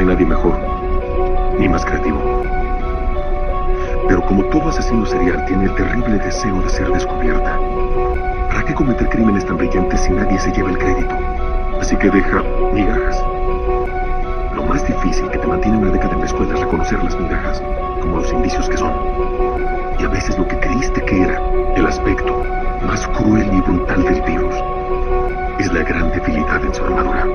hay nadie mejor, ni más creativo. Pero como todo asesino serial tiene el terrible deseo de ser descubierta, ¿para qué cometer crímenes tan brillantes si nadie se lleva el crédito? Así que deja migajas. Lo más difícil que te mantiene una década en la escuela es reconocer las migajas, como los indicios que son. Y a veces lo que creíste que era el aspecto más cruel y brutal del virus es la gran debilidad en su armadura.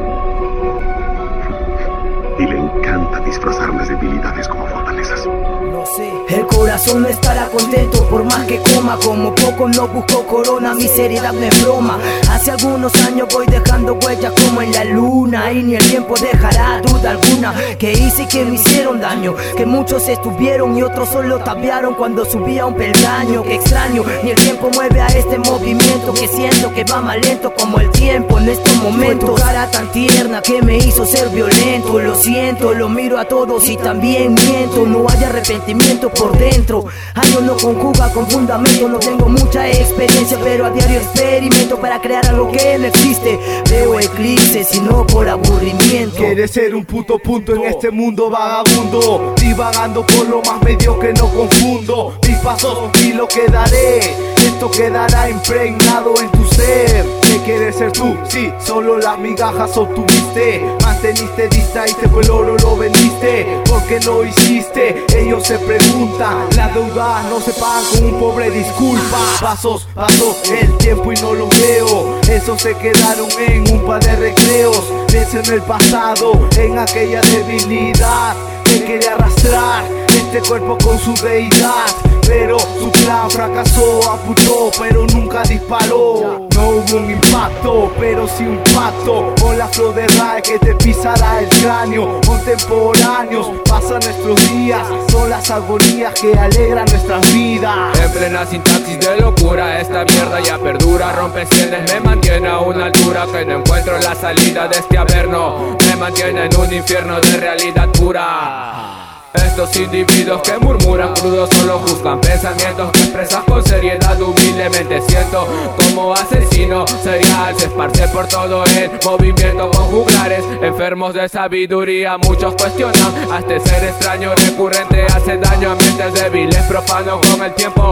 Y le encanta disfrazar las debilidades como fortalezas. No sé. El corazón no estará contento por más que coma. Como poco no busco corona, mi seriedad no es broma. Hace algunos años voy dejando huellas como en la luna, y ni el tiempo dejará duda alguna que hice y que me hicieron daño, que muchos estuvieron y otros solo tapearon cuando subía un peldaño. Que extraño, ni el tiempo mueve a este movimiento, que siento que va más lento como el tiempo en estos momentos. Fue tu cara tan tierna que me hizo ser violento. Lo siento, lo miro a todos y también miento. No hay arrepentimiento por dentro, algo no conjuga con fundamento. No tengo mucha experiencia, pero a diario experimento para crear algo que no existe. Veo eclipses y no por aburrimiento. Quieres ser un puto punto en este mundo vagabundo, divagando por lo más mediocre, no confundo mis pasos y lo que daré. Esto quedará impregnado en tu ser. ¿Qué quieres ser tú? Sí, solo las migajas obtuviste. Manteniste dista y te fue el oro, lo vendiste. ¿Por qué lo hiciste? Ellos se preguntan. Las deudas no se pagan con un pobre disculpa. Pasos, pasó el tiempo y no lo veo. Esos se quedaron en un par de recreos. Piensa en el pasado, en aquella debilidad que quiere arrastrar este cuerpo con su deidad. Pero su plan fracasó, apuntó, pero nunca disparó. No hubo un impacto, pero sí un pacto, con la flor de raíz que te pisará el cráneo. Contemporáneos, pasan nuestros días, son las agonías que alegran nuestras vidas. En plena sintaxis de locura, esta mierda ya perdura. Rompe sienes, me mantiene a una altura que no encuentro la salida de este averno. Me mantiene en un infierno de realidad pura. Estos individuos que murmuran crudos solo juzgan pensamientos que expresas con seriedad. Humildemente siento como asesino serial se esparce por todo el movimiento con juglares enfermos de sabiduría. Muchos cuestionan a este ser extraño, recurrente, hace daño a mentes débiles, profano con el tiempo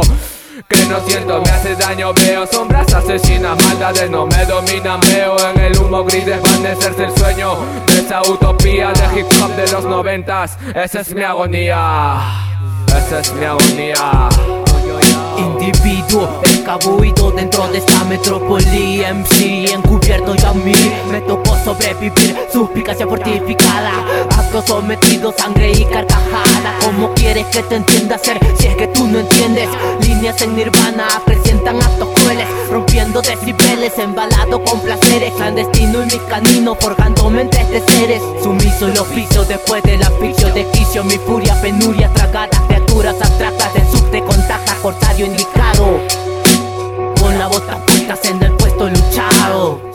que no siento, me hace daño. Veo sombras asesinas, maldades no me dominan. Veo en el humo gris desvanecerse el sueño de esa utopía de hip hop de los 90s. Esa es mi agonía, esa es mi agonía. Individuo escabullido dentro de esta metrópoli, MC encubierto, y a mí me tocó sobrevivir. Suspicacia fortificada, actos sometidos, sangre y carcajada. ¿Cómo quieres que te entienda ser si es que tú no entiendes? Líneas en nirvana acrecientan actos crueles, rompiendo decibeles, embalado con placeres. Clandestino y mis caninos, forjando mentes de seres. Sumiso el oficio después del aficio, desquicio mi furia, penuria, tragadas criaturas abstractas del subte con taja cortario indicado, con la bota puestas en el puesto luchado.